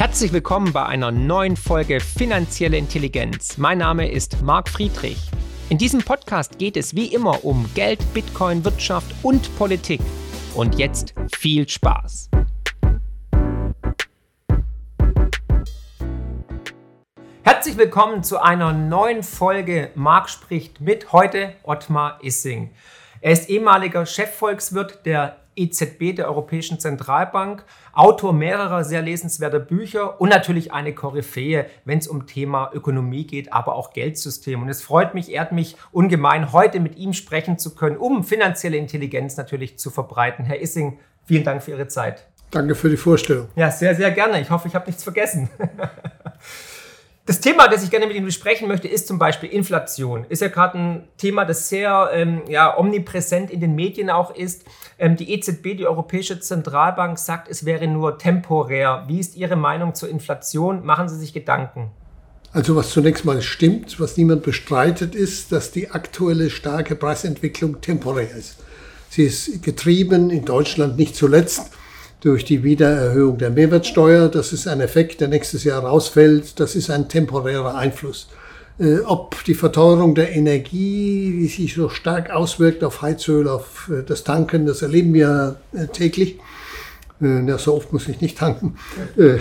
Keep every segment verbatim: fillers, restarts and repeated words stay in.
Herzlich willkommen bei einer neuen Folge Finanzielle Intelligenz. Mein Name ist Marc Friedrich. In diesem Podcast geht es wie immer um Geld, Bitcoin, Wirtschaft und Politik. Und jetzt viel Spaß! Herzlich willkommen zu einer neuen Folge Marc spricht mit, heute Ottmar Issing. Er ist ehemaliger Chefvolkswirt der E Z B, der Europäischen Zentralbank, Autor mehrerer sehr lesenswerter Bücher und natürlich eine Koryphäe, wenn es um Thema Ökonomie geht, aber auch Geldsystem. Und es freut mich, ehrt mich ungemein, heute mit ihm sprechen zu können, um finanzielle Intelligenz natürlich zu verbreiten. Herr Issing, vielen Dank für Ihre Zeit. Danke für die Vorstellung. Ja, sehr, sehr gerne. Ich hoffe, ich habe nichts vergessen. Das Thema, das ich gerne mit Ihnen besprechen möchte, ist zum Beispiel Inflation. Ist ja gerade ein Thema, das sehr ähm, ja, omnipräsent in den Medien auch ist. Ähm, die E Z B, die Europäische Zentralbank, sagt, es wäre nur temporär. Wie ist Ihre Meinung zur Inflation? Machen Sie sich Gedanken. Also was zunächst mal stimmt, was niemand bestreitet, ist, dass die aktuelle starke Preisentwicklung temporär ist. Sie ist getrieben, in Deutschland nicht zuletzt, durch die Wiedererhöhung der Mehrwertsteuer. Das ist ein Effekt, der nächstes Jahr rausfällt. Das ist ein temporärer Einfluss. Äh, ob die Verteuerung der Energie, die sich so stark auswirkt auf Heizöl, auf äh, das Tanken, das erleben wir äh, täglich. Äh, na, so oft muss ich nicht tanken. Äh,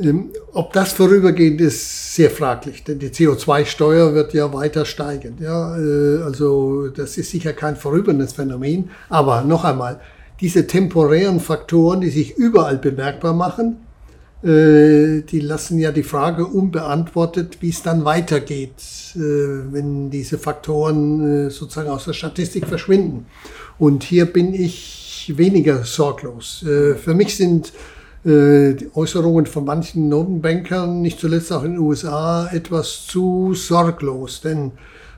ähm, ob das vorübergehend ist, sehr fraglich. Denn die C O zwei Steuer wird ja weiter steigen. Ja, äh, also das ist sicher kein vorübergehendes Phänomen. Aber noch einmal, diese temporären Faktoren, die sich überall bemerkbar machen, die lassen ja die Frage unbeantwortet, wie es dann weitergeht, wenn diese Faktoren sozusagen aus der Statistik verschwinden. Und hier bin ich weniger sorglos. Für mich sind die Äußerungen von manchen Notenbankern, nicht zuletzt auch in den U S A, etwas zu sorglos, denn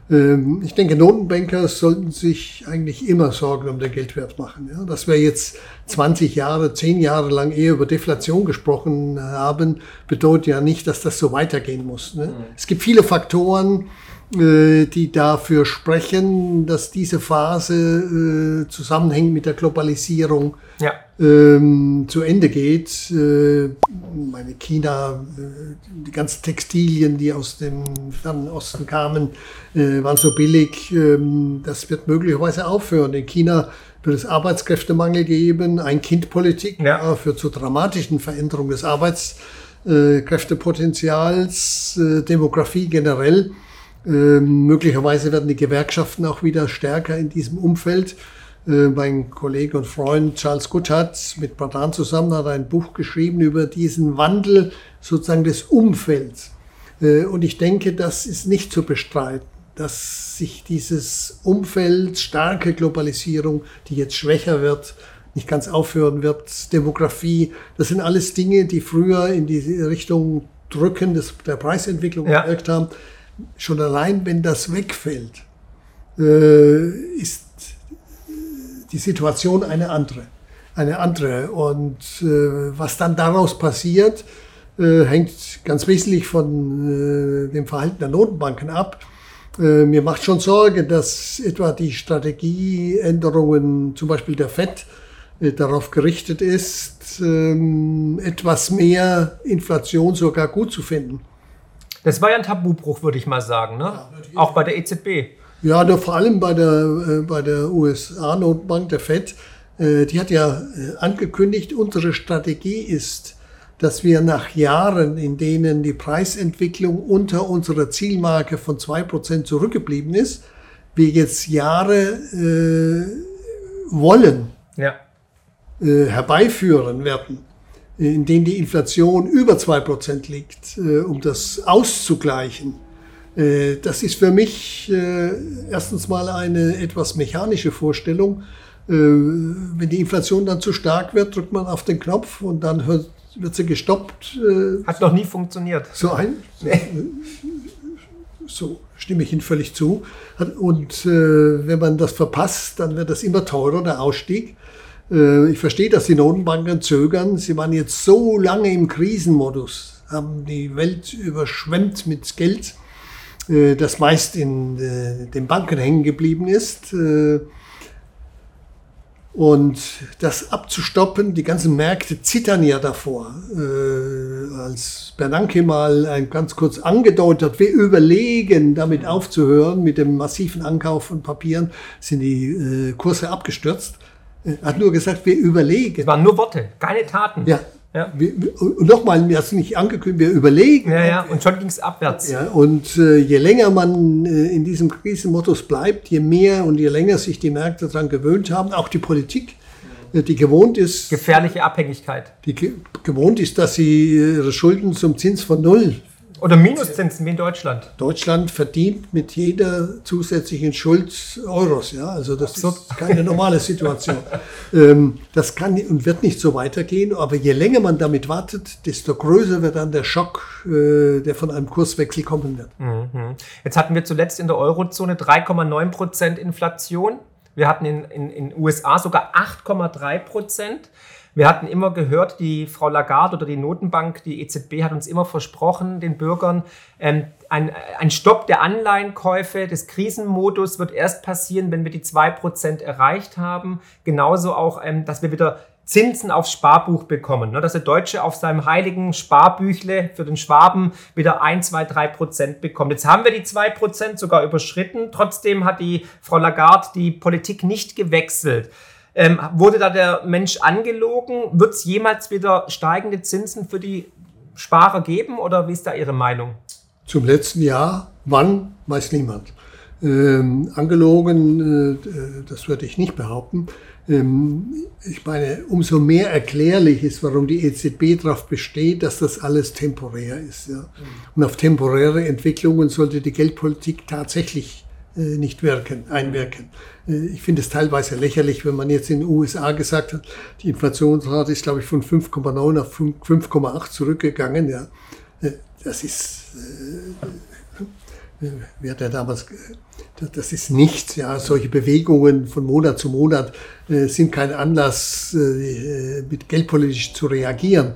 ich denke, Notenbanker sollten sich eigentlich immer Sorgen um den Geldwert machen. Ja, dass wir jetzt zwanzig Jahre, zehn Jahre lang eher über Deflation gesprochen haben, bedeutet ja nicht, dass das so weitergehen muss. Ne? Es gibt viele Faktoren, die dafür sprechen, dass diese Phase zusammenhängend mit der Globalisierung ja. zu Ende geht. Meine China, die ganzen Textilien, die aus dem Fernen Osten kamen, waren so billig. Das wird möglicherweise aufhören. In China wird es Arbeitskräftemangel geben, Ein-Kind-Politik ja. führt zu dramatischen Veränderungen des Arbeitskräftepotenzials, Demografie generell. Ähm, möglicherweise werden die Gewerkschaften auch wieder stärker in diesem Umfeld. Äh, mein Kollege und Freund Charles Gutthardt mit Brattan zusammen hat ein Buch geschrieben über diesen Wandel sozusagen des Umfelds. Äh, und ich denke, das ist nicht zu bestreiten, dass sich dieses Umfeld, starke Globalisierung, die jetzt schwächer wird, nicht ganz aufhören wird, Demografie, das sind alles Dinge, die früher in die Richtung drücken des, der Preisentwicklung ja. gewirkt haben. Schon allein, wenn das wegfällt, ist die Situation eine andere. Eine andere. Und was dann daraus passiert, hängt ganz wesentlich von dem Verhalten der Notenbanken ab. Mir macht schon Sorge, dass etwa die Strategieänderungen, zum Beispiel der Fed, darauf gerichtet ist, etwas mehr Inflation sogar gut zu finden. Das war ja ein Tabubruch, würde ich mal sagen, ne? Ja, auch bei der E Z B. Ja, doch vor allem bei der, äh, bei der U S A-Notenbank, der Fed. Äh, die hat ja angekündigt, unsere Strategie ist, dass wir nach Jahren, in denen die Preisentwicklung unter unserer Zielmarke von zwei Prozent zurückgeblieben ist, wir jetzt Jahre äh, wollen, ja. äh, herbeiführen werden, in denen die Inflation über zwei Prozent liegt, äh, um das auszugleichen. Äh, das ist für mich äh, erstens mal eine etwas mechanische Vorstellung. Äh, wenn die Inflation dann zu stark wird, drückt man auf den Knopf und dann hört, wird sie gestoppt. Äh, Hat noch nie funktioniert. So ein, nee. So stimme ich Ihnen völlig zu. Und äh, wenn man das verpasst, dann wird das immer teurer, der Ausstieg. Ich verstehe, dass die Notenbanken zögern. Sie waren jetzt so lange im Krisenmodus, haben die Welt überschwemmt mit Geld, das meist in den Banken hängen geblieben ist. Und das abzustoppen, die ganzen Märkte zittern ja davor. Äh, als Bernanke mal ein, ganz kurz angedeutet hat, wir überlegen, damit aufzuhören, mit dem massiven Ankauf von Papieren, sind die äh, Kurse abgestürzt. Er hat nur gesagt, wir überlegen. Es waren nur Worte, keine Taten. Ja. Ja. Wir, und nochmal, wir haben es nicht angekündigt, wir überlegen. Ja, ja, und schon ging es abwärts. Ja, und äh, je länger man äh, in diesem Krisenmodus bleibt, je mehr und je länger sich die Märkte daran gewöhnt haben, auch die Politik, äh, die gewohnt ist... Gefährliche Abhängigkeit. Die ge- gewohnt ist, dass sie ihre Schulden zum Zins von null... Oder Minuszinsen wie in Deutschland. Deutschland verdient mit jeder zusätzlichen Schuld Euros. Ja? Also das Absurd. Ist keine normale Situation. ähm, das kann und wird nicht so weitergehen. Aber je länger man damit wartet, desto größer wird dann der Schock, äh, der von einem Kurswechsel kommen wird. Mhm. Jetzt hatten wir zuletzt in der Eurozone drei Komma neun Prozent Inflation. Wir hatten in den in, in U S A sogar acht Komma drei Prozent. Wir hatten immer gehört, die Frau Lagarde oder die Notenbank, die E Z B hat uns immer versprochen, den Bürgern, ähm, ein, ein Stopp der Anleihenkäufe, des Krisenmodus wird erst passieren, wenn wir die zwei Prozent erreicht haben. Genauso auch, ähm, dass wir wieder Zinsen aufs Sparbuch bekommen, ne? Dass der Deutsche auf seinem heiligen Sparbüchle für den Schwaben wieder ein, zwei, drei Prozent bekommt. Jetzt haben wir die zwei Prozent sogar überschritten. Trotzdem hat die Frau Lagarde die Politik nicht gewechselt. Ähm, wurde da der Mensch angelogen? Wird es jemals wieder steigende Zinsen für die Sparer geben oder wie ist da Ihre Meinung? Zum letzten Jahr, wann, weiß niemand. Ähm, angelogen, äh, das würde ich nicht behaupten. Ähm, ich meine, umso mehr erklärlich ist, warum die E Z B darauf besteht, dass das alles temporär ist. Ja? Und auf temporäre Entwicklungen sollte die Geldpolitik tatsächlich nicht wirken, einwirken. Ich finde es teilweise lächerlich, wenn man jetzt in den U S A gesagt hat, die Inflationsrate ist, glaube ich, von fünf Komma neun auf fünf Komma acht zurückgegangen. Ja, das ist, äh, wer hat ja damals, das ist nichts. Ja, solche Bewegungen von Monat zu Monat äh, sind kein Anlass, äh, mit geldpolitisch zu reagieren.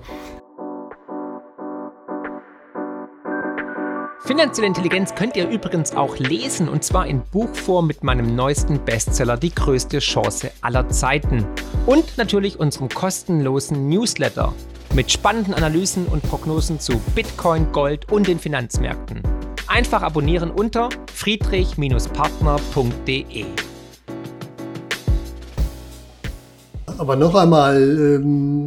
Finanzielle Intelligenz könnt ihr übrigens auch lesen, und zwar in Buchform mit meinem neuesten Bestseller Die größte Chance aller Zeiten. Und natürlich unserem kostenlosen Newsletter mit spannenden Analysen und Prognosen zu Bitcoin, Gold und den Finanzmärkten. Einfach abonnieren unter friedrich Bindestrich partner Punkt de. Aber noch einmal,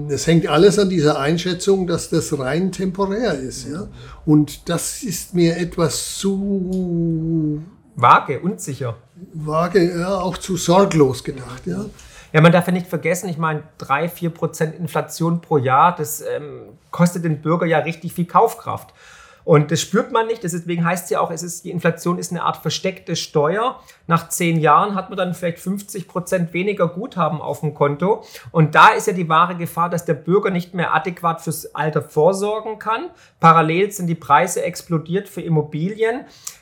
es hängt alles an dieser Einschätzung, dass das rein temporär ist. Ja? Und das ist mir etwas zu... Vage, unsicher. Vage, ja, auch zu sorglos gedacht. Ja, ja, man darf ja nicht vergessen, ich meine, drei bis vier Prozent Inflation pro Jahr, das ähm, kostet den Bürger ja richtig viel Kaufkraft. Und das spürt man nicht, deswegen heißt es ja auch, es ist, die Inflation ist eine Art versteckte Steuer. Nach zehn Jahren hat man dann vielleicht fünfzig Prozent weniger Guthaben auf dem Konto. Und da ist ja die wahre Gefahr, dass der Bürger nicht mehr adäquat fürs Alter vorsorgen kann. Parallel sind die Preise explodiert für Immobilien.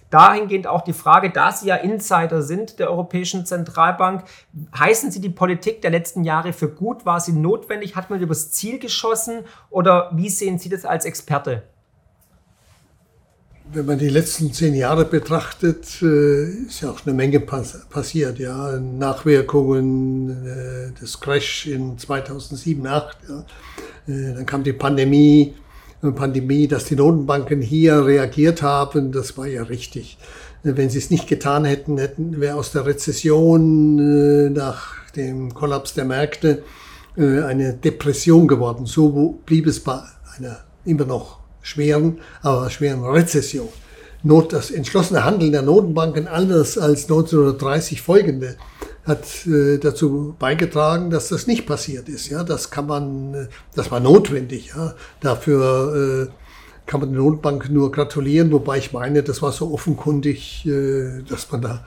Dahingehend auch die Frage, da Sie ja Insider sind der Europäischen Zentralbank, heißen Sie die Politik der letzten Jahre für gut? War sie notwendig? Hat man übers Ziel geschossen? Oder wie sehen Sie das als Experte? Wenn man die letzten zehn Jahre betrachtet, ist ja auch eine Menge pass- passiert. Ja, Nachwirkungen des Crash in zweitausendsieben, zweitausendacht. Ja. Dann kam die Pandemie, Pandemie, dass die Notenbanken hier reagiert haben. Das war ja richtig. Wenn sie es nicht getan hätten, hätten wir aus der Rezession nach dem Kollaps der Märkte eine Depression geworden. So blieb es bei einer immer noch schweren, aber schweren Rezession. Not, das entschlossene Handeln der Notenbanken, anders als neunzehnhundertdreißig folgende, hat äh, dazu beigetragen, dass das nicht passiert ist. Ja, das kann man, das war notwendig. Ja, dafür äh, kann man der Notenbank nur gratulieren, wobei ich meine, das war so offenkundig, äh, dass man da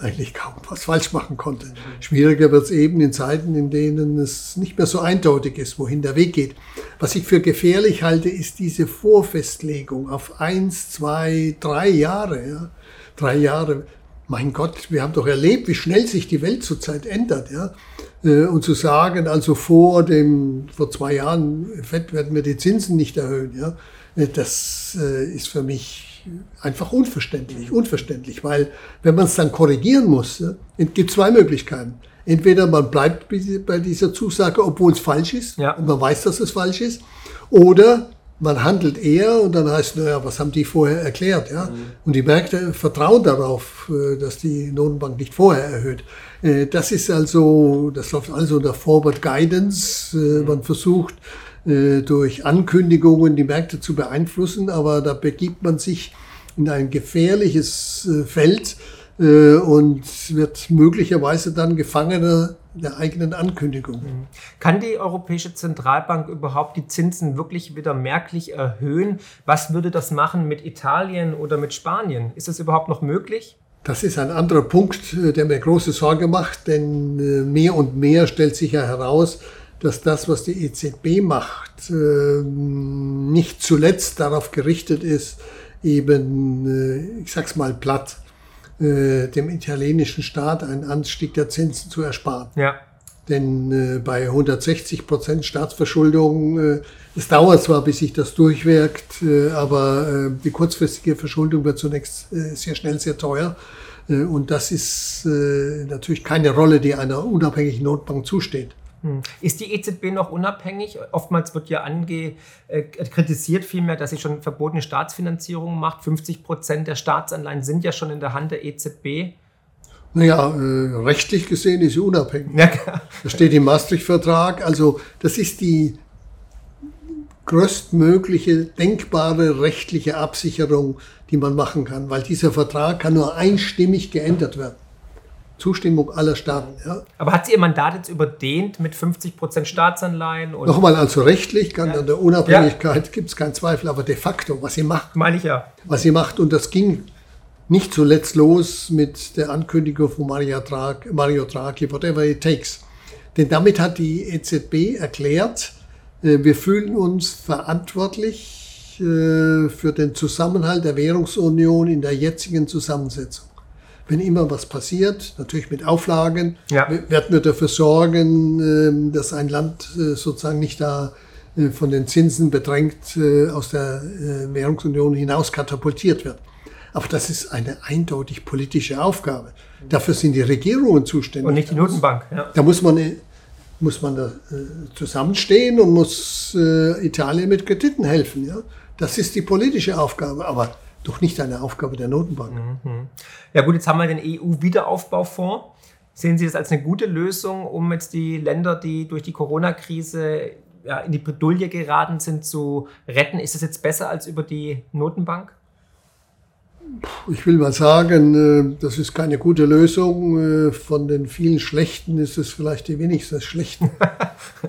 eigentlich kaum was falsch machen konnte. Mhm. Schwieriger wird es eben in Zeiten, in denen es nicht mehr so eindeutig ist, wohin der Weg geht. Was ich für gefährlich halte, ist diese Vorfestlegung auf eins, zwei, drei Jahre. Ja? Drei Jahre. Mein Gott, wir haben doch erlebt, wie schnell sich die Welt zurzeit ändert. Ja? Und zu sagen, also vor dem, vor zwei Jahren, Fed werden wir die Zinsen nicht erhöhen. Ja? Das ist für mich einfach unverständlich, unverständlich, weil wenn man es dann korrigieren muss, gibt es zwei Möglichkeiten. Entweder man bleibt bei dieser Zusage, obwohl es falsch ist, ja, und man weiß, dass es falsch ist, oder man handelt eher und dann heißt, naja, was haben die vorher erklärt? Ja? Mhm. Und die Märkte vertrauen darauf, dass die Notenbank nicht vorher erhöht. Das ist also, das läuft also unter Forward Guidance. Mhm. Man versucht durch Ankündigungen die Märkte zu beeinflussen, aber da begibt man sich in ein gefährliches Feld und wird möglicherweise dann Gefangener der eigenen Ankündigung. Kann die Europäische Zentralbank überhaupt die Zinsen wirklich wieder merklich erhöhen? Was würde das machen mit Italien oder mit Spanien? Ist das überhaupt noch möglich? Das ist ein anderer Punkt, der mir große Sorge macht, denn mehr und mehr stellt sich ja heraus, dass das, was die E Z B macht, nicht zuletzt darauf gerichtet ist, eben, ich sag's mal platt, dem italienischen Staat einen Anstieg der Zinsen zu ersparen. Ja. Denn äh, bei hundertsechzig Prozent Staatsverschuldung, äh, es dauert zwar, bis sich das durchwirkt, äh, aber äh, die kurzfristige Verschuldung wird zunächst äh, sehr schnell sehr teuer. Äh, und das ist äh, natürlich keine Rolle, die einer unabhängigen Notenbank zusteht. Ist die E Z B noch unabhängig? Oftmals wird ja ange, äh, kritisiert vielmehr, dass sie schon verbotene Staatsfinanzierung macht. fünfzig Prozent der Staatsanleihen sind ja schon in der Hand der E Z B. Naja, äh, rechtlich gesehen ist sie unabhängig. Ja. Das steht im Maastricht-Vertrag. Also das ist die größtmögliche, denkbare rechtliche Absicherung, die man machen kann. Weil dieser Vertrag kann nur einstimmig geändert werden. Zustimmung aller Staaten. Ja. Aber hat sie ihr Mandat jetzt überdehnt mit fünfzig Prozent Staatsanleihen? Und nochmal, also rechtlich, kann, ja, an der Unabhängigkeit, ja, gibt es keinen Zweifel, aber de facto, was sie macht. Meine ich ja. Was sie macht, und das ging nicht zuletzt los mit der Ankündigung von Mario Draghi, Mario Draghi, whatever it takes. Denn damit hat die E Z B erklärt, wir fühlen uns verantwortlich für den Zusammenhalt der Währungsunion in der jetzigen Zusammensetzung. Wenn immer was passiert, natürlich mit Auflagen, ja, werden wir dafür sorgen, dass ein Land sozusagen nicht da von den Zinsen bedrängt aus der Währungsunion hinaus katapultiert wird. Aber das ist eine eindeutig politische Aufgabe. Dafür sind die Regierungen zuständig. Und nicht die Notenbank. Ja. Da muss man, muss man da zusammenstehen und muss Italien mit Krediten helfen. Ja? Das ist die politische Aufgabe. Aber doch nicht eine Aufgabe der Notenbank. Mhm. Ja gut, jetzt haben wir den E U-Wiederaufbaufonds. Sehen Sie das als eine gute Lösung, um jetzt die Länder, die durch die Corona-Krise ja, in die Bredouille geraten sind, zu retten? Ist das jetzt besser als über die Notenbank? Ich will mal sagen, das ist keine gute Lösung. Von den vielen Schlechten ist es vielleicht die wenigste Schlechten. Okay.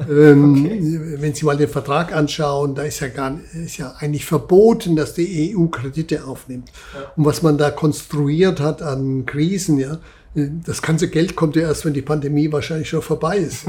Wenn Sie mal den Vertrag anschauen, da ist ja, gar, ist ja eigentlich verboten, dass die E U Kredite aufnimmt. Ja. Und was man da konstruiert hat an Krisen, ja, das ganze Geld kommt ja erst, wenn die Pandemie wahrscheinlich schon vorbei ist.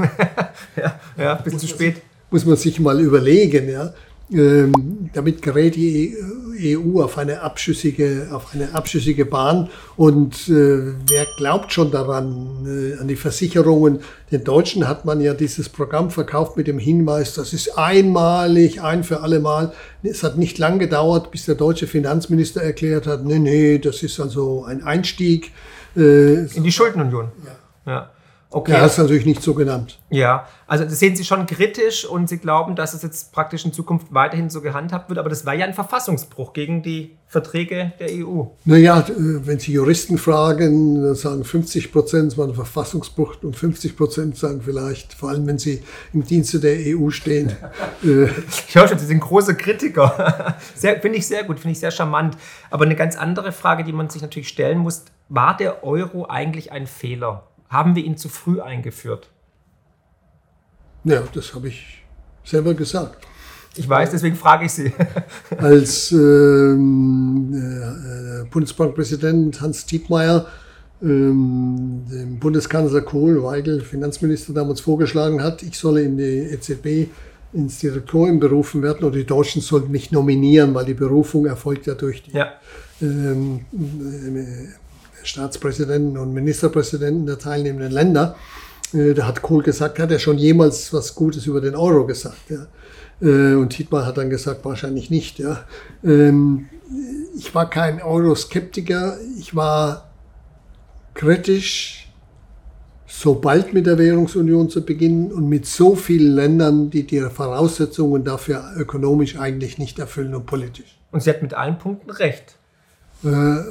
Ja, ja, bis zu spät. Muss man sich mal überlegen, ja. Ähm, damit gerät die E U auf eine abschüssige, auf eine abschüssige Bahn. Und äh, wer glaubt schon daran, äh, an die Versicherungen? Den Deutschen hat man ja dieses Programm verkauft mit dem Hinweis, das ist einmalig, ein für alle Mal. Es hat nicht lang gedauert, bis der deutsche Finanzminister erklärt hat, nee, nee, das ist also ein Einstieg. Äh, In die Schuldenunion. Ja. Ja. Okay. Er hat es natürlich nicht so genannt. Ja, also das sehen Sie schon kritisch und Sie glauben, dass es jetzt praktisch in Zukunft weiterhin so gehandhabt wird. Aber das war ja ein Verfassungsbruch gegen die Verträge der E U. Naja, wenn Sie Juristen fragen, dann sagen fünfzig Prozent, es war ein Verfassungsbruch, und fünfzig Prozent sagen vielleicht, vor allem wenn Sie im Dienste der E U stehen. Ich höre schon, Sie sind große Kritiker. Finde ich sehr gut, finde ich sehr charmant. Aber eine ganz andere Frage, die man sich natürlich stellen muss, war der Euro eigentlich ein Fehler? Haben wir ihn zu früh eingeführt? Ja, das habe ich selber gesagt. Ich weiß, deswegen frage ich Sie. Als ähm, äh, Bundesbankpräsident Hans Tietmeyer ähm, dem Bundeskanzler Kohl, Waigel, Finanzminister, damals vorgeschlagen hat, ich solle in die E Z B ins Direktorium berufen werden oder die Deutschen sollten mich nominieren, weil die Berufung erfolgt ja durch die ja. Ähm, äh, Staatspräsidenten und Ministerpräsidenten der teilnehmenden Länder. Da hat Kohl gesagt, hat er schon jemals was Gutes über den Euro gesagt. Ja. Und Tietmeyer hat dann gesagt, wahrscheinlich nicht. Ja. Ich war kein Euroskeptiker, ich war kritisch, so bald mit der Währungsunion zu beginnen und mit so vielen Ländern, die die Voraussetzungen dafür ökonomisch eigentlich nicht erfüllen und politisch. Und sie hat mit allen Punkten recht. Äh,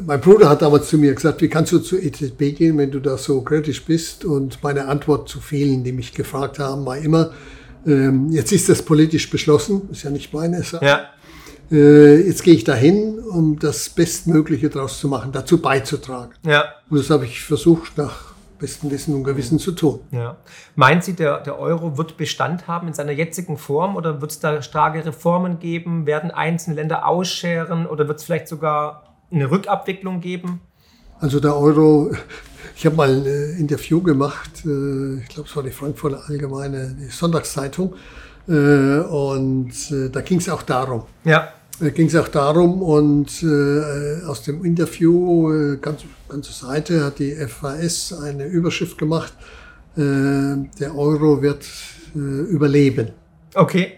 mein Bruder hat damals zu mir gesagt, wie kannst du zur E Z B gehen, wenn du da so kritisch bist? Und meine Antwort zu vielen, die mich gefragt haben, war immer, ähm, jetzt ist das politisch beschlossen, ist ja nicht meine Sache. Ja. Jetzt gehe ich dahin, um das Bestmögliche daraus zu machen, dazu beizutragen. Ja. Und das habe ich versucht, nach bestem Wissen und Gewissen zu tun. Ja. Meint Sie, der, der Euro wird Bestand haben in seiner jetzigen Form oder wird es da starke Reformen geben? Werden einzelne Länder ausscheren oder wird es vielleicht sogar eine Rückabwicklung geben? Also der Euro, ich habe mal ein Interview gemacht, ich glaube, es war die Frankfurter Allgemeine, die Sonntagszeitung. Und da ging es auch darum. Ja. Da ging es auch darum und äh, aus dem Interview, äh, ganz, ganze Seite, hat die F A S eine Überschrift gemacht, äh, der Euro wird äh, überleben. Okay.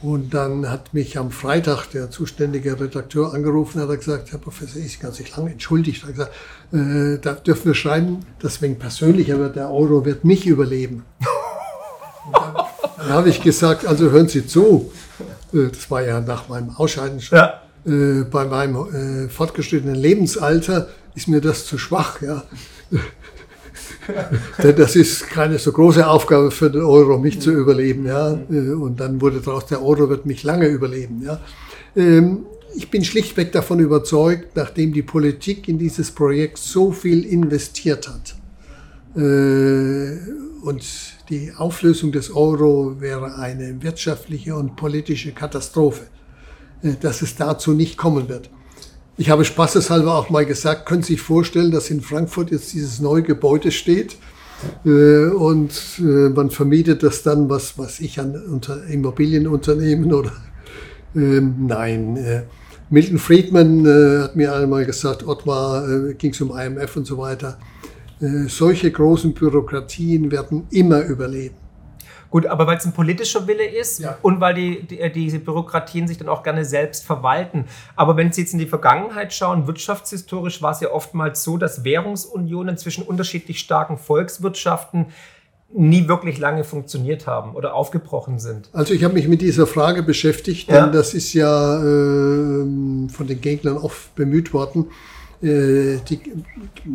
Und dann hat mich am Freitag der zuständige Redakteur angerufen, hat er gesagt, Herr Professor Issing hat sich lange entschuldigt, hat gesagt, äh, da dürfen wir schreiben, deswegen persönlicher wird, der Euro wird mich überleben. Und dann, Dann habe ich gesagt, also hören Sie zu, das war ja nach meinem Ausscheiden schon, ja. äh, bei meinem äh, fortgeschrittenen Lebensalter ist mir das zu schwach. Ja. Denn das ist keine so große Aufgabe für den Euro, mich zu überleben. Ja. Äh, und dann wurde daraus, der Euro wird mich lange überleben. Ja. Ähm, ich bin schlichtweg davon überzeugt, nachdem die Politik in dieses Projekt so viel investiert hat, äh, und die Auflösung des Euro wäre eine wirtschaftliche und politische Katastrophe, dass es dazu nicht kommen wird. Ich habe spaßeshalber auch mal gesagt, können Sie sich vorstellen, dass in Frankfurt jetzt dieses neue Gebäude steht und man vermietet das dann, was weiß ich, an Immobilienunternehmen oder nein. Milton Friedman hat mir einmal gesagt, Ottmar, ging es um I M F und so weiter. Äh, solche großen Bürokratien werden immer überleben. Gut, aber weil es ein politischer Wille ist, ja, und weil die, die, diese Bürokratien sich dann auch gerne selbst verwalten. Aber wenn Sie jetzt in die Vergangenheit schauen, wirtschaftshistorisch war es ja oftmals so, dass Währungsunionen zwischen unterschiedlich starken Volkswirtschaften nie wirklich lange funktioniert haben oder aufgebrochen sind. Also ich habe mich mit dieser Frage beschäftigt, denn ja, das ist ja äh, von den Gegnern oft bemüht worden. Die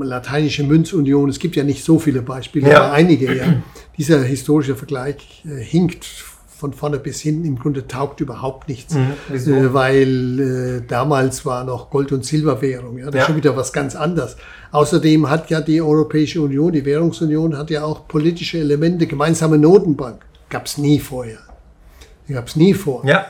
lateinische Münzunion, es gibt ja nicht so viele Beispiele, ja, aber einige, ja. Dieser historische Vergleich äh, hinkt von vorne bis hinten, im Grunde taugt überhaupt nichts, mhm, äh, weil äh, damals war noch Gold- und Silberwährung, ja, das ja. ist schon wieder was ganz anderes. Außerdem hat ja die Europäische Union, die Währungsunion, hat ja auch politische Elemente, gemeinsame Notenbank, gab es nie vorher, gab es nie vor. Ja.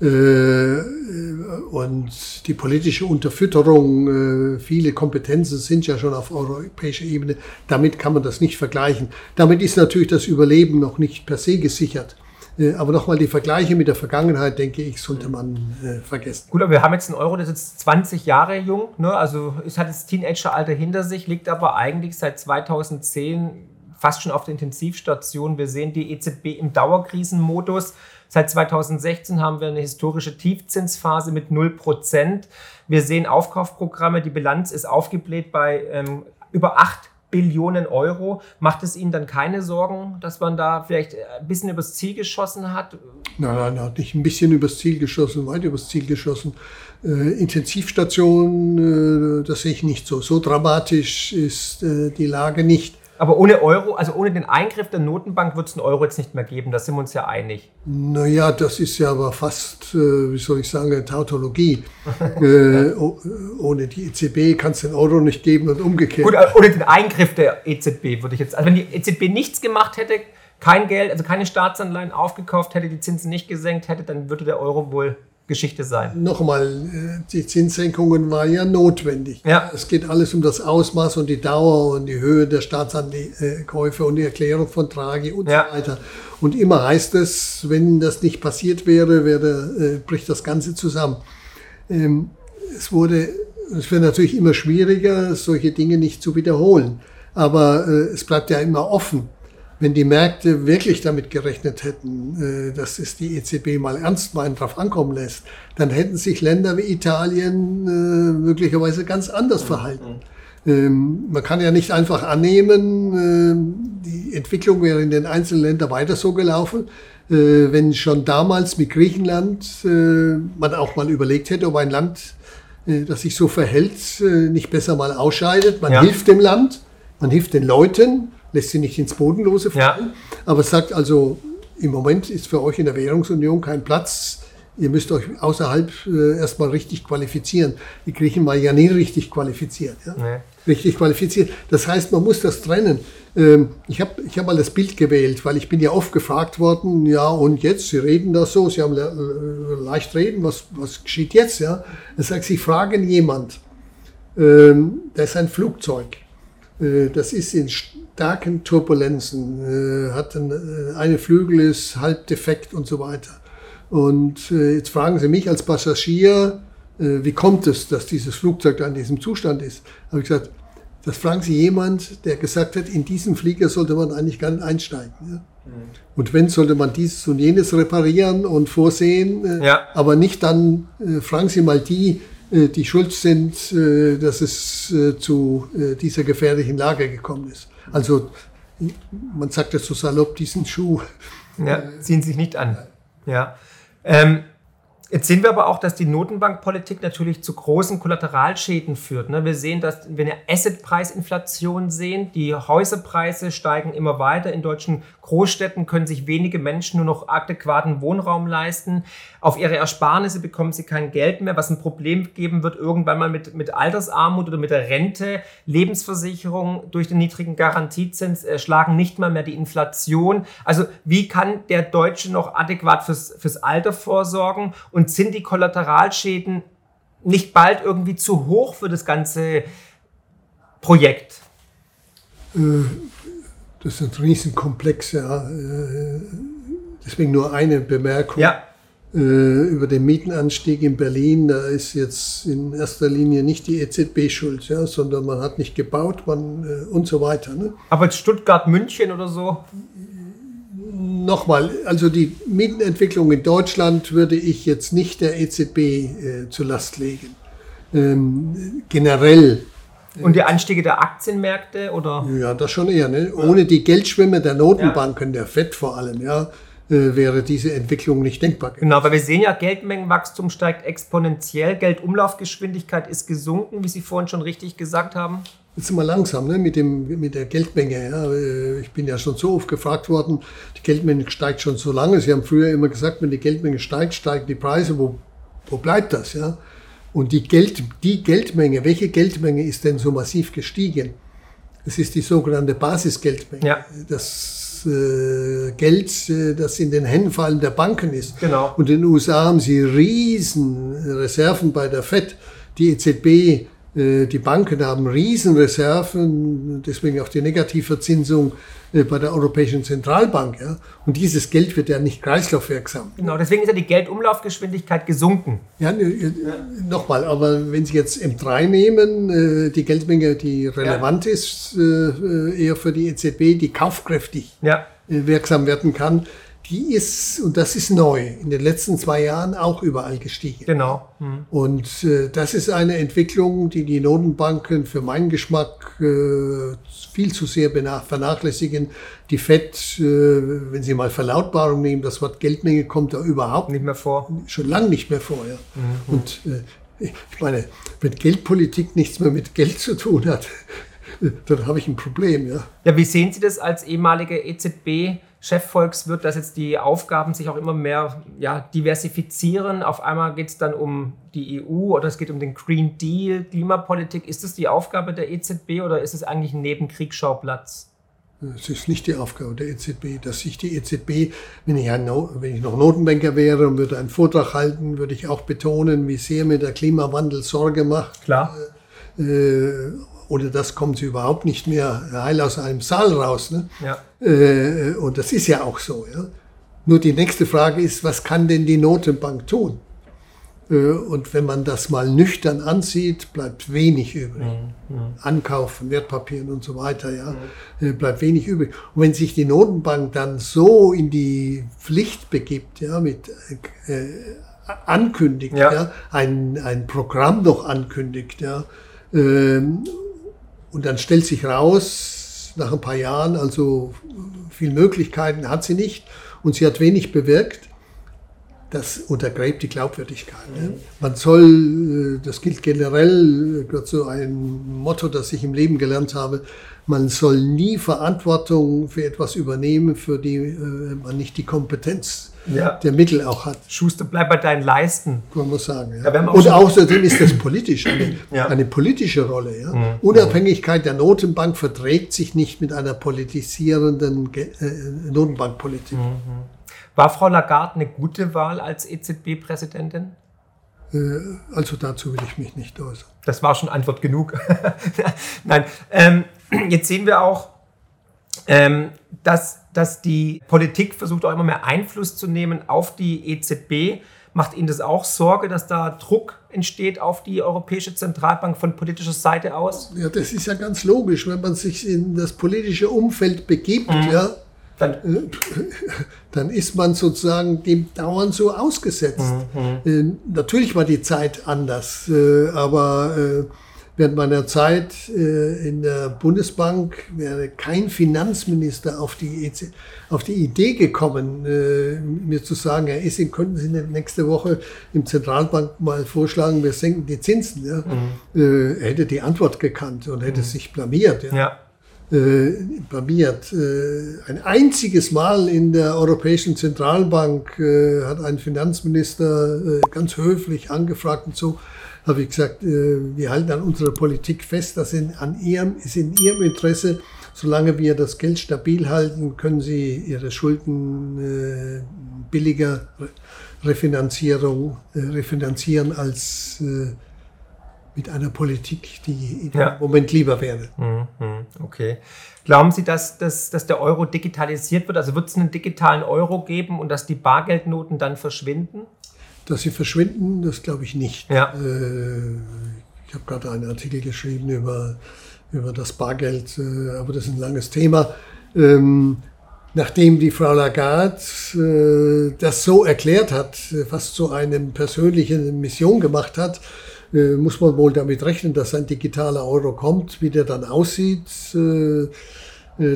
Und die politische Unterfütterung, viele Kompetenzen sind ja schon auf europäischer Ebene, damit kann man das nicht vergleichen. Damit ist natürlich das Überleben noch nicht per se gesichert. Aber nochmal, die Vergleiche mit der Vergangenheit, denke ich, sollte man äh, vergessen. Gut, aber wir haben jetzt einen Euro, der ist jetzt zwanzig Jahre jung, ne? Also es hat das Teenageralter hinter sich, liegt aber eigentlich seit zweitausendzehn fast schon auf der Intensivstation. Wir sehen die E Z B im Dauerkrisenmodus. Seit zweitausendsechzehn haben wir eine historische Tiefzinsphase mit null Prozent. Wir sehen Aufkaufprogramme, die Bilanz ist aufgebläht bei ähm, über acht Billionen Euro. Macht es Ihnen dann keine Sorgen, dass man da vielleicht ein bisschen übers Ziel geschossen hat? Nein, nein, nein, nicht ein bisschen übers Ziel geschossen, weit übers Ziel geschossen. Äh, Intensivstation, äh, das sehe ich nicht so. So dramatisch ist äh, die Lage nicht. Aber ohne Euro, also ohne den Eingriff der Notenbank wird es einen Euro jetzt nicht mehr geben, da sind wir uns ja einig. Naja, das ist ja aber fast, äh, wie soll ich sagen, eine Tautologie. äh, ja. oh, ohne die E Z B kann es den Euro nicht geben und umgekehrt. Gut, ohne den Eingriff der E Z B würde ich jetzt, also wenn die E Z B nichts gemacht hätte, kein Geld, also keine Staatsanleihen aufgekauft hätte, die Zinsen nicht gesenkt hätte, dann würde der Euro wohl Geschichte sein. Nochmal, die Zinssenkungen waren ja notwendig. Ja. Es geht alles um das Ausmaß und die Dauer und die Höhe der Staatsankäufe und die Erklärung von Draghi und ja. so weiter. Und immer heißt es, wenn das nicht passiert wäre, wäre äh, bricht das Ganze zusammen. Ähm, es wurde, es wird natürlich immer schwieriger, solche Dinge nicht zu wiederholen. Aber äh, es bleibt ja immer offen. Wenn die Märkte wirklich damit gerechnet hätten, dass es die E Z B mal ernst meinen drauf ankommen lässt, dann hätten sich Länder wie Italien möglicherweise ganz anders verhalten. Ähm, man kann ja nicht einfach annehmen, ähm, die Entwicklung wäre in den einzelnen Ländern weiter so gelaufen, äh, wenn schon damals mit Griechenland äh, man auch mal überlegt hätte, ob ein Land, äh, das sich so verhält, äh, nicht besser mal ausscheidet. Man ja. hilft dem Land, man hilft den Leuten, lässt sie nicht ins Bodenlose fallen, ja. aber sagt also, im Moment ist für euch in der Währungsunion kein Platz. Ihr müsst euch außerhalb äh, erstmal richtig qualifizieren. Die Griechen waren ja nie richtig qualifiziert. Ja? Nee. Richtig qualifiziert. Das heißt, man muss das trennen. Ähm, ich habe ich hab mal das Bild gewählt, weil ich bin ja oft gefragt worden, ja und jetzt, Sie reden das so, Sie haben le leicht reden, was, was geschieht jetzt? Ja? Das heißt, Sie fragen jemand, ähm, der ist ein Flugzeug. Äh, das ist in starken Turbulenzen, äh, hat ein, eine Flügel ist halb defekt und so weiter. Und äh, jetzt fragen Sie mich als Passagier, äh, wie kommt es, dass dieses Flugzeug da in diesem Zustand ist? Da habe ich gesagt, das fragen Sie jemand, der gesagt hat, in diesen Flieger sollte man eigentlich gar nicht einsteigen. Ja? Mhm. Und wenn, sollte man dieses und jenes reparieren und vorsehen, äh, ja. aber nicht dann, äh, fragen Sie mal die, äh, die schuld sind, äh, dass es äh, zu äh, dieser gefährlichen Lage gekommen ist. Also, man sagt das so salopp, diesen Schuh. Ja, ziehen Sie sich nicht an. Ja. Ähm, jetzt sehen wir aber auch, dass die Notenbankpolitik natürlich zu großen Kollateralschäden führt. Ne? Wir sehen, dass wir eine Assetpreisinflation sehen. Die Häuserpreise steigen immer weiter. In deutschen Großstädten können sich wenige Menschen nur noch adäquaten Wohnraum leisten. Auf ihre Ersparnisse bekommen sie kein Geld mehr, was ein Problem geben wird, irgendwann mal mit, mit Altersarmut oder mit der Rente. Lebensversicherungen durch den niedrigen Garantiezins äh, schlagen nicht mal mehr die Inflation. Also wie kann der Deutsche noch adäquat fürs, fürs Alter vorsorgen? Und sind die Kollateralschäden nicht bald irgendwie zu hoch für das ganze Projekt? Das ist ein Riesenkomplex, ja. Deswegen nur eine Bemerkung ja. über den Mietenanstieg in Berlin. Da ist jetzt in erster Linie nicht die E Z B schuld, ja, sondern man hat nicht gebaut man, und so weiter. Ne? Aber in Stuttgart, München oder so? Nochmal, also die Mietenentwicklung in Deutschland würde ich jetzt nicht der E Z B äh, zur Last legen. Ähm, generell. Äh, Und die Anstiege der Aktienmärkte? Oder? Ja, das schon eher. Ne? Ohne die Geldschwemme der Notenbanken, ja. der Fed vor allem, ja, äh, wäre diese Entwicklung nicht denkbar. Genau, weil wir sehen ja, Geldmengenwachstum steigt exponentiell, Geldumlaufgeschwindigkeit ist gesunken, wie Sie vorhin schon richtig gesagt haben. Jetzt sind wir langsam ne, mit, dem, mit der Geldmenge. Ja. Ich bin ja schon so oft gefragt worden, die Geldmenge steigt schon so lange. Sie haben früher immer gesagt, wenn die Geldmenge steigt, steigen die Preise. Wo, wo bleibt das? Ja? Und die, Geld, die Geldmenge, welche Geldmenge ist denn so massiv gestiegen? Es ist die sogenannte Basisgeldmenge. Ja. Das äh, Geld, das in den Händen vor allem der Banken ist. Genau. Und in den U S A haben sie riesen Reserven bei der Fed. Die E Z B... Die Banken haben Riesenreserven, deswegen auch die Negativverzinsung bei der Europäischen Zentralbank. Ja? Und dieses Geld wird ja nicht kreislaufwirksam. Genau, deswegen ist ja die Geldumlaufgeschwindigkeit gesunken. Ja, nochmal, aber wenn Sie jetzt M drei nehmen, die Geldmenge, die relevant ja. ist, eher für die E Z B, die kaufkräftig ja. wirksam werden kann, die ist, und das ist neu, in den letzten zwei Jahren auch überall gestiegen. Genau. Mhm. Und äh, das ist eine Entwicklung, die die Notenbanken für meinen Geschmack äh, viel zu sehr vernachlässigen. Die Fed, äh, wenn Sie mal Verlautbarung nehmen, das Wort Geldmenge kommt da überhaupt nicht mehr vor. Schon lange nicht mehr vor, ja. Mhm. Und äh, ich meine, wenn Geldpolitik nichts mehr mit Geld zu tun hat, dann habe ich ein Problem, ja. Ja, wie sehen Sie das als ehemalige E Z B? Chefvolkswirt, dass jetzt die Aufgaben sich auch immer mehr ja, diversifizieren. Auf einmal geht es dann um die E U oder es geht um den Green Deal, Klimapolitik. Ist das die Aufgabe der E Z B oder ist es eigentlich ein Nebenkriegsschauplatz? Es ist nicht die Aufgabe der E Z B, dass sich die E Z B, wenn ich, ein, wenn ich noch Notenbanker wäre und würde einen Vortrag halten, würde ich auch betonen, wie sehr mir der Klimawandel Sorge macht. Klar. Äh, Oder das kommen sie überhaupt nicht mehr heil aus einem Saal raus. Ne? Ja. Äh, und das ist ja auch so. Ja? Nur die nächste Frage ist, was kann denn die Notenbank tun? Äh, und wenn man das mal nüchtern ansieht, bleibt wenig übrig. Mhm. Ankauf von Wertpapieren und so weiter, ja? Mhm. Äh, bleibt wenig übrig. Und wenn sich die Notenbank dann so in die Pflicht begibt, ja, mit äh, ankündigt, ja. Ja? Ein, ein Programm noch ankündigt, ja. Ähm, Und dann stellt sich raus, nach ein paar Jahren, also viele Möglichkeiten hat sie nicht und sie hat wenig bewirkt. Das untergräbt die Glaubwürdigkeit. Ne? Man soll, das gilt generell, gehört so ein Motto, das ich im Leben gelernt habe, man soll nie Verantwortung für etwas übernehmen, für die äh, man nicht die Kompetenz ja. der Mittel auch hat. Schuster, bleib bei deinen Leisten. Man muss sagen. Ja. Ja, auch und außerdem ist das politisch, eine, ja. eine politische Rolle. Ja? Mhm. Unabhängigkeit der Notenbank verträgt sich nicht mit einer politisierenden Ge- äh, Notenbankpolitik. Mhm. War Frau Lagarde eine gute Wahl als E Z B-Präsidentin? Also dazu will ich mich nicht äußern. Das war schon Antwort genug. Nein, ähm, jetzt sehen wir auch, ähm, dass, dass die Politik versucht, auch immer mehr Einfluss zu nehmen auf die E Z B. Macht Ihnen das auch Sorge, dass da Druck entsteht auf die Europäische Zentralbank von politischer Seite aus? Ja, das ist ja ganz logisch, wenn man sich in das politische Umfeld begibt, mhm. ja. Dann, dann ist man sozusagen dem dauernd so ausgesetzt. Mhm. Äh, natürlich war die Zeit anders, äh, aber äh, während meiner Zeit äh, in der Bundesbank wäre kein Finanzminister auf die, E Z, auf die Idee gekommen, äh, mir zu sagen, Herr Issing, könnten Sie nächste Woche im Zentralbank mal vorschlagen, wir senken die Zinsen. Ja? Mhm. Äh, er hätte die Antwort gekannt und hätte mhm. sich blamiert. Ja. Ja. Äh, blamiert. Äh, ein einziges Mal in der Europäischen Zentralbank äh, hat ein Finanzminister äh, ganz höflich angefragt und so, habe ich gesagt, äh, wir halten an unserer Politik fest, das in, an ihrem, ist in Ihrem Interesse, solange wir das Geld stabil halten, können Sie Ihre Schulden äh, billiger Refinanzierung, äh, refinanzieren als äh, mit einer Politik, die ja. im Moment lieber wäre. Okay. Glauben Sie, dass, dass, dass der Euro digitalisiert wird? Also wird es einen digitalen Euro geben und dass die Bargeldnoten dann verschwinden? Dass sie verschwinden, das glaube ich nicht. Ja. Äh, ich habe gerade einen Artikel geschrieben über, über das Bargeld, äh, aber das ist ein langes Thema. Ähm, Nachdem die Frau Lagarde äh, das so erklärt hat, fast zu einer persönlichen Mission gemacht hat, äh, muss man wohl damit rechnen, dass ein digitaler Euro kommt. Wie der dann aussieht, äh, äh,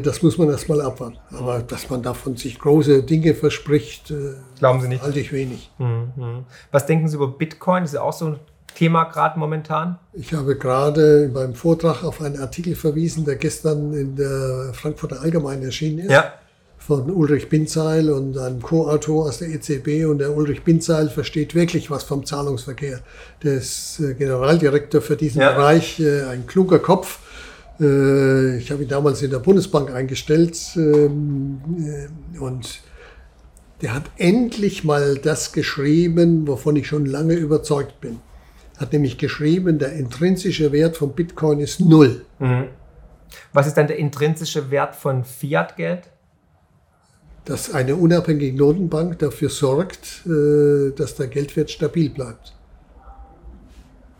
das muss man erstmal abwarten. Aber dass man davon sich große Dinge verspricht, äh, glauben Sie nicht? Halte ich wenig. Mhm. Was denken Sie über Bitcoin? Das ist ja auch so ein Thema gerade momentan. Ich habe gerade in meinem Vortrag auf einen Artikel verwiesen, der gestern in der Frankfurter Allgemeine erschienen ist. Ja. Von Ulrich Bindseil und einem Co-Autor aus der E Z B. Und der Ulrich Bindseil versteht wirklich was vom Zahlungsverkehr. Der ist Generaldirektor für diesen ja. Bereich, ein kluger Kopf. Ich habe ihn damals in der Bundesbank eingestellt. Und der hat endlich mal das geschrieben, wovon ich schon lange überzeugt bin. Hat nämlich geschrieben, der intrinsische Wert von Bitcoin ist null. Mhm. Was ist dann der intrinsische Wert von Fiat-Geld? Dass eine unabhängige Notenbank dafür sorgt, dass der Geldwert stabil bleibt.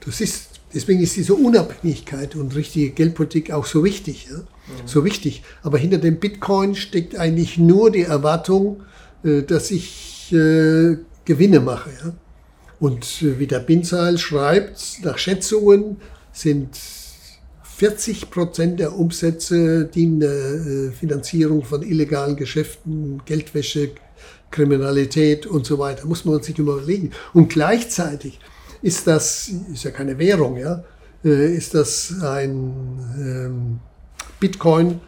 Das ist, deswegen ist diese Unabhängigkeit und richtige Geldpolitik auch so wichtig. Ja? Mhm. So wichtig. Aber hinter dem Bitcoin steckt eigentlich nur die Erwartung, dass ich Gewinne mache. Ja? Und wie der Bindseil schreibt, nach Schätzungen sind vierzig Prozent der Umsätze dienen der Finanzierung von illegalen Geschäften, Geldwäsche, Kriminalität und so weiter. Muss man sich überlegen. Und gleichzeitig ist das, ist ja keine Währung, ja, ist das ein Bitcoin,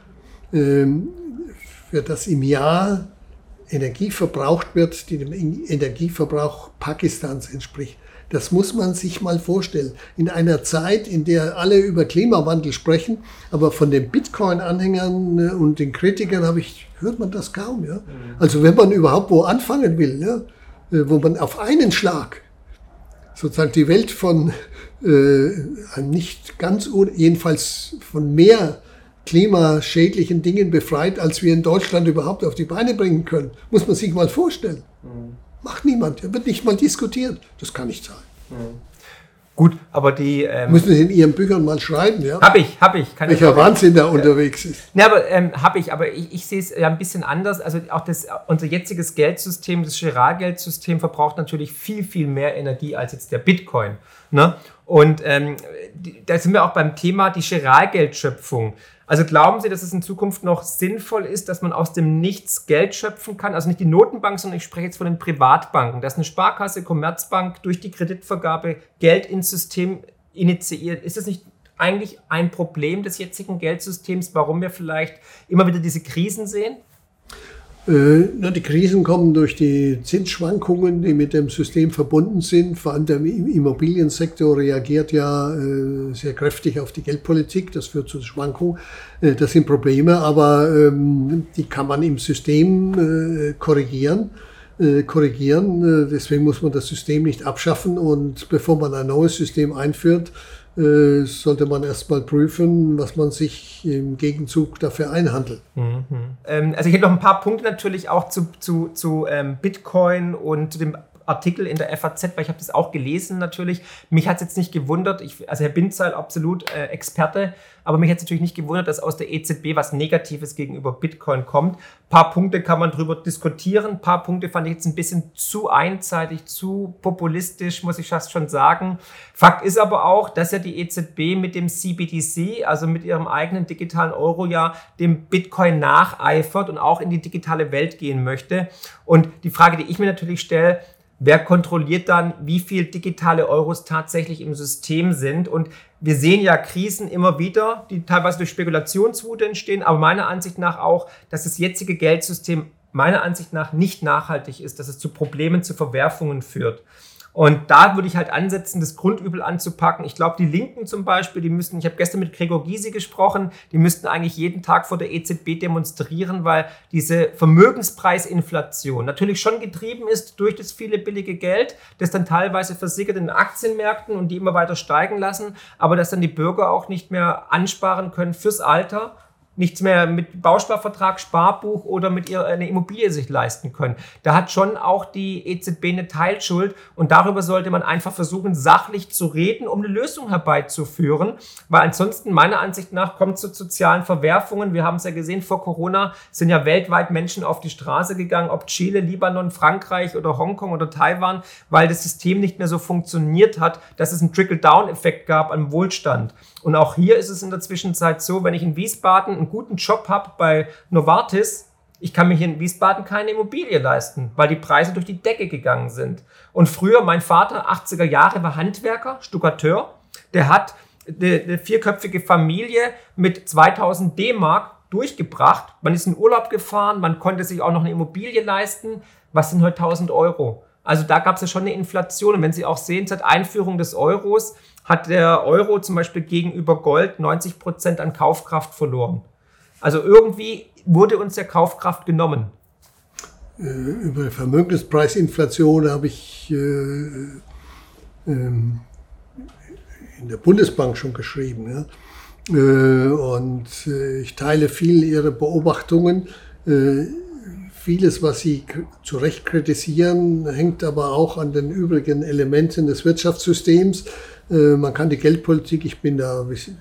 für das im Jahr Energie verbraucht wird, die dem Energieverbrauch Pakistans entspricht. Das muss man sich mal vorstellen. In einer Zeit, in der alle über Klimawandel sprechen, aber von den Bitcoin-Anhängern und den Kritikern habe ich, hört man das kaum. Ja? Also wenn man überhaupt wo anfangen will, ja? Wo man auf einen Schlag sozusagen die Welt von äh, nicht ganz, jedenfalls von mehr klimaschädlichen Dingen befreit, als wir in Deutschland überhaupt auf die Beine bringen können, muss man sich mal vorstellen. Mhm. Macht niemand, er wird nicht mal diskutiert. Das kann nicht sein. Gut, aber die... Ähm, müssen Sie in Ihren Büchern mal schreiben, ja? Hab ich, hab ich. Kann Welcher ich Wahnsinn da unterwegs ist. Ja, aber ähm, hab ich, aber ich, ich sehe es ja ein bisschen anders. Also auch das, unser jetziges Geldsystem, das Girard-Geldsystem verbraucht natürlich viel, viel mehr Energie als jetzt der Bitcoin, ne? Und ähm, die, da sind wir auch beim Thema die Girard-Geldschöpfung. Also glauben Sie, dass es in Zukunft noch sinnvoll ist, dass man aus dem Nichts Geld schöpfen kann? Also nicht die Notenbank, sondern ich spreche jetzt von den Privatbanken, dass eine Sparkasse, Commerzbank durch die Kreditvergabe Geld ins System initiiert. Ist das nicht eigentlich ein Problem des jetzigen Geldsystems, warum wir vielleicht immer wieder diese Krisen sehen? Äh, na, die Krisen kommen durch die Zinsschwankungen, die mit dem System verbunden sind. Vor allem der Immobiliensektor reagiert ja äh, sehr kräftig auf die Geldpolitik. Das führt zu Schwankungen. Äh, das sind Probleme, aber ähm, die kann man im System äh, korrigieren. Äh, korrigieren. Äh, deswegen muss man das System nicht abschaffen. Und bevor man ein neues System einführt, äh, sollte man erstmal prüfen, was man sich im Gegenzug dafür einhandelt. Mhm. Ähm, also ich hätte noch ein paar Punkte natürlich auch zu, zu, zu ähm, Bitcoin und zu dem Artikel in der F A Z, weil ich habe das auch gelesen natürlich. Mich hat es jetzt nicht gewundert, ich, also Herr Bindseil, absolut äh, Experte, aber mich hat es natürlich nicht gewundert, dass aus der E Z B was Negatives gegenüber Bitcoin kommt. Ein paar Punkte kann man drüber diskutieren, ein paar Punkte fand ich jetzt ein bisschen zu einseitig, zu populistisch, muss ich fast schon sagen. Fakt ist aber auch, dass ja die E Z B mit dem C B D C, also mit ihrem eigenen digitalen Euro, ja dem Bitcoin nacheifert und auch in die digitale Welt gehen möchte. Und die Frage, die ich mir natürlich stelle, wer kontrolliert dann, wie viel digitale Euros tatsächlich im System sind? Und wir sehen ja Krisen immer wieder, die teilweise durch Spekulationswut entstehen, aber meiner Ansicht nach auch, dass das jetzige Geldsystem meiner Ansicht nach nicht nachhaltig ist, dass es zu Problemen, zu Verwerfungen führt. Und da würde ich halt ansetzen, das Grundübel anzupacken. Ich glaube, die Linken zum Beispiel, die müssten, ich habe gestern mit Gregor Gysi gesprochen, die müssten eigentlich jeden Tag vor der E Z B demonstrieren, weil diese Vermögenspreisinflation natürlich schon getrieben ist durch das viele billige Geld, das dann teilweise versickert in Aktienmärkten und die immer weiter steigen lassen, aber dass dann die Bürger auch nicht mehr ansparen können fürs Alter, nichts mehr mit Bausparvertrag, Sparbuch oder mit ihrer eine Immobilie sich leisten können. Da hat schon auch die E Z B eine Teilschuld und darüber sollte man einfach versuchen, sachlich zu reden, um eine Lösung herbeizuführen, weil ansonsten meiner Ansicht nach kommt es zu sozialen Verwerfungen. Wir haben es ja gesehen, vor Corona sind ja weltweit Menschen auf die Straße gegangen, ob Chile, Libanon, Frankreich oder Hongkong oder Taiwan, weil das System nicht mehr so funktioniert hat, dass es einen Trickle-Down-Effekt gab am Wohlstand. Und auch hier ist es in der Zwischenzeit so, wenn ich in Wiesbaden einen guten Job habe bei Novartis, ich kann mir hier in Wiesbaden keine Immobilie leisten, weil die Preise durch die Decke gegangen sind. Und früher, mein Vater, achtziger Jahre, war Handwerker, Stuckateur, der hat eine, eine vierköpfige Familie mit zweitausend D-Mark durchgebracht. Man ist in Urlaub gefahren, man konnte sich auch noch eine Immobilie leisten. Was sind heute tausend Euro? Also da gab es ja schon eine Inflation. Und wenn Sie auch sehen, seit Einführung des Euros hat der Euro zum Beispiel gegenüber Gold neunzig Prozent an Kaufkraft verloren. Also irgendwie wurde uns der Kaufkraft genommen. Über Vermögenspreisinflation habe ich in der Bundesbank schon geschrieben. Und ich teile viel Ihre Beobachtungen. Vieles, was Sie zu Recht kritisieren, hängt aber auch an den übrigen Elementen des Wirtschaftssystems. Äh, man kann die Geldpolitik, ich bin da, wie Sie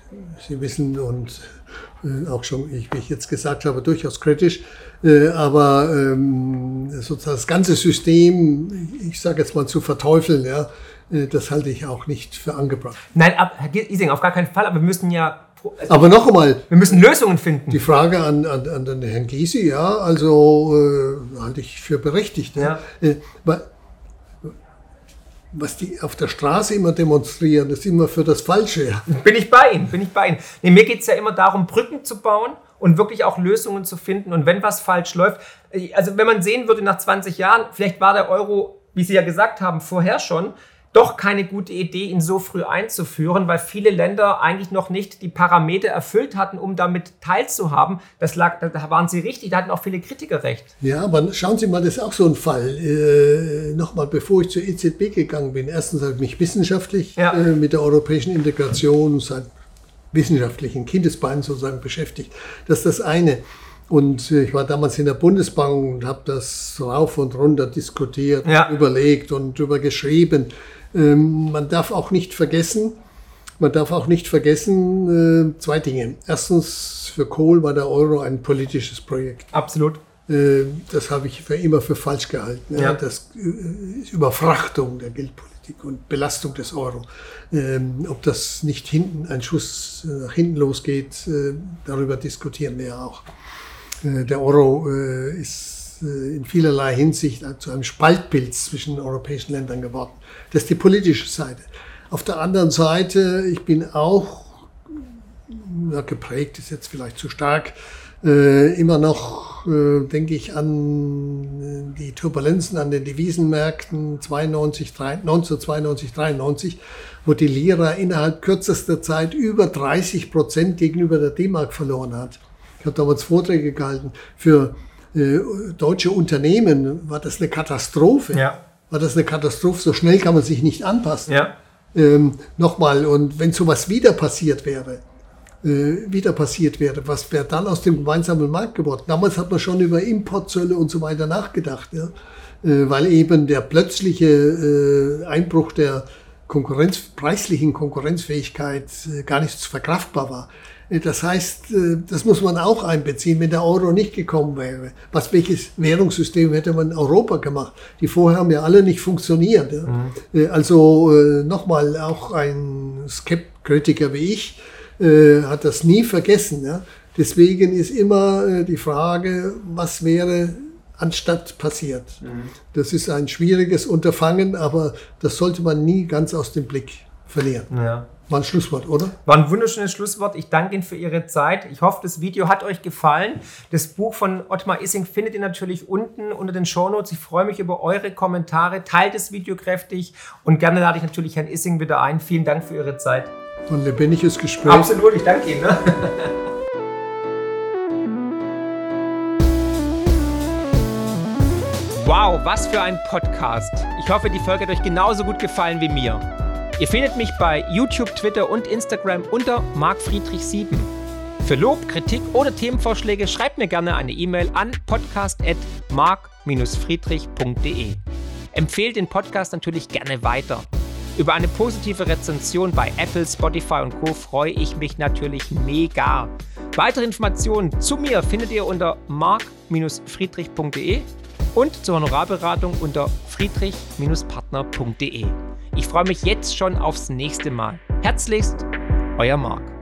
wissen, und äh, auch schon, wie ich jetzt gesagt habe, durchaus kritisch. Äh, aber ähm, sozusagen das ganze System, ich sage jetzt mal, zu verteufeln, ja, äh, das halte ich auch nicht für angebracht. Nein, ab, Herr Issing, auf gar keinen Fall, aber wir müssen ja... Also, aber noch einmal, wir müssen Lösungen finden. Die Frage an, an, an den Herrn Gysi, ja, also äh, halte ich für berechtigt. Ja. Ja. Äh, was die auf der Straße immer demonstrieren, ist immer für das Falsche. Ja. Bin ich bei Ihnen, bin ich bei Ihnen. Nee, mir geht es ja immer darum, Brücken zu bauen und wirklich auch Lösungen zu finden. Und wenn was falsch läuft, also wenn man sehen würde nach zwanzig Jahren, vielleicht war der Euro, wie Sie ja gesagt haben, vorher schon, doch keine gute Idee, ihn so früh einzuführen, weil viele Länder eigentlich noch nicht die Parameter erfüllt hatten, um damit teilzuhaben. Das lag, da waren Sie richtig, da hatten auch viele Kritiker recht. Ja, aber schauen Sie mal, das ist auch so ein Fall. Äh, Nochmal, bevor ich zur E Z B gegangen bin, erstens habe ich mich wissenschaftlich ja. äh, mit der europäischen Integration seit wissenschaftlichen Kindesbeinen sozusagen beschäftigt. Das ist das eine. Und ich war damals in der Bundesbank und habe das rauf und runter diskutiert, ja. überlegt und drüber geschrieben. Ähm, man darf auch nicht vergessen, man darf auch nicht vergessen, äh, zwei Dinge. Erstens, für Kohl war der Euro ein politisches Projekt. Absolut. Äh, das habe ich für immer für falsch gehalten. Ja. Ja, das ist äh, Überfrachtung der Geldpolitik und Belastung des Euro. Ähm, ob das nicht hinten, ein Schuss nach hinten losgeht, äh, darüber diskutieren wir ja auch. Äh, der Euro äh, ist in vielerlei Hinsicht zu einem Spaltpilz zwischen den europäischen Ländern geworden. Das ist die politische Seite. Auf der anderen Seite, ich bin auch, ja, geprägt ist jetzt vielleicht zu stark, äh, immer noch äh, denke ich an die Turbulenzen an den Devisenmärkten zweiundneunzig, neunzehnhundertzweiundneunzig, dreiundneunzig, wo die Lira innerhalb kürzester Zeit über dreißig Prozent gegenüber der D-Mark verloren hat. Ich habe damals Vorträge gehalten für deutsche Unternehmen, war das eine Katastrophe. Ja. War das eine Katastrophe, so schnell kann man sich nicht anpassen. Ja. Ähm, Nochmal, und wenn sowas wieder passiert wäre, äh, wieder passiert wäre, was wäre dann aus dem gemeinsamen Markt geworden? Damals hat man schon über Importzölle und so weiter nachgedacht, ja? äh, weil eben der plötzliche äh, Einbruch der Konkurrenz, preislichen Konkurrenzfähigkeit äh, gar nicht verkraftbar war. Das heißt, das muss man auch einbeziehen, wenn der Euro nicht gekommen wäre. Was, welches Währungssystem hätte man in Europa gemacht? Die vorher haben ja alle nicht funktioniert. Ja? Mhm. Also nochmal, auch ein Skeptiker wie ich hat das nie vergessen. Ja? Deswegen ist immer die Frage, was wäre anstatt passiert. Mhm. Das ist ein schwieriges Unterfangen, aber das sollte man nie ganz aus dem Blick verlieren. Ja. War ein Schlusswort, oder? War ein wunderschönes Schlusswort. Ich danke Ihnen für Ihre Zeit. Ich hoffe, das Video hat euch gefallen. Das Buch von Ottmar Issing findet ihr natürlich unten unter den Shownotes. Ich freue mich über eure Kommentare. Teilt das Video kräftig und gerne lade ich natürlich Herrn Issing wieder ein. Vielen Dank für Ihre Zeit. Ein lebendiges Gespräch. Absolut, ich danke Ihnen. Ne? Wow, was für ein Podcast. Ich hoffe, die Folge hat euch genauso gut gefallen wie mir. Ihr findet mich bei YouTube, Twitter und Instagram unter Marc Friedrich sieben. Für Lob, Kritik oder Themenvorschläge schreibt mir gerne eine E-Mail an podcast at marc dash friedrich punkt de. Empfehlt den Podcast natürlich gerne weiter. Über eine positive Rezension bei Apple, Spotify und Co. freue ich mich natürlich mega. Weitere Informationen zu mir findet ihr unter marc dash friedrich punkt de und zur Honorarberatung unter friedrich dash partner punkt de. Ich freue mich jetzt schon aufs nächste Mal. Herzlichst, euer Marc.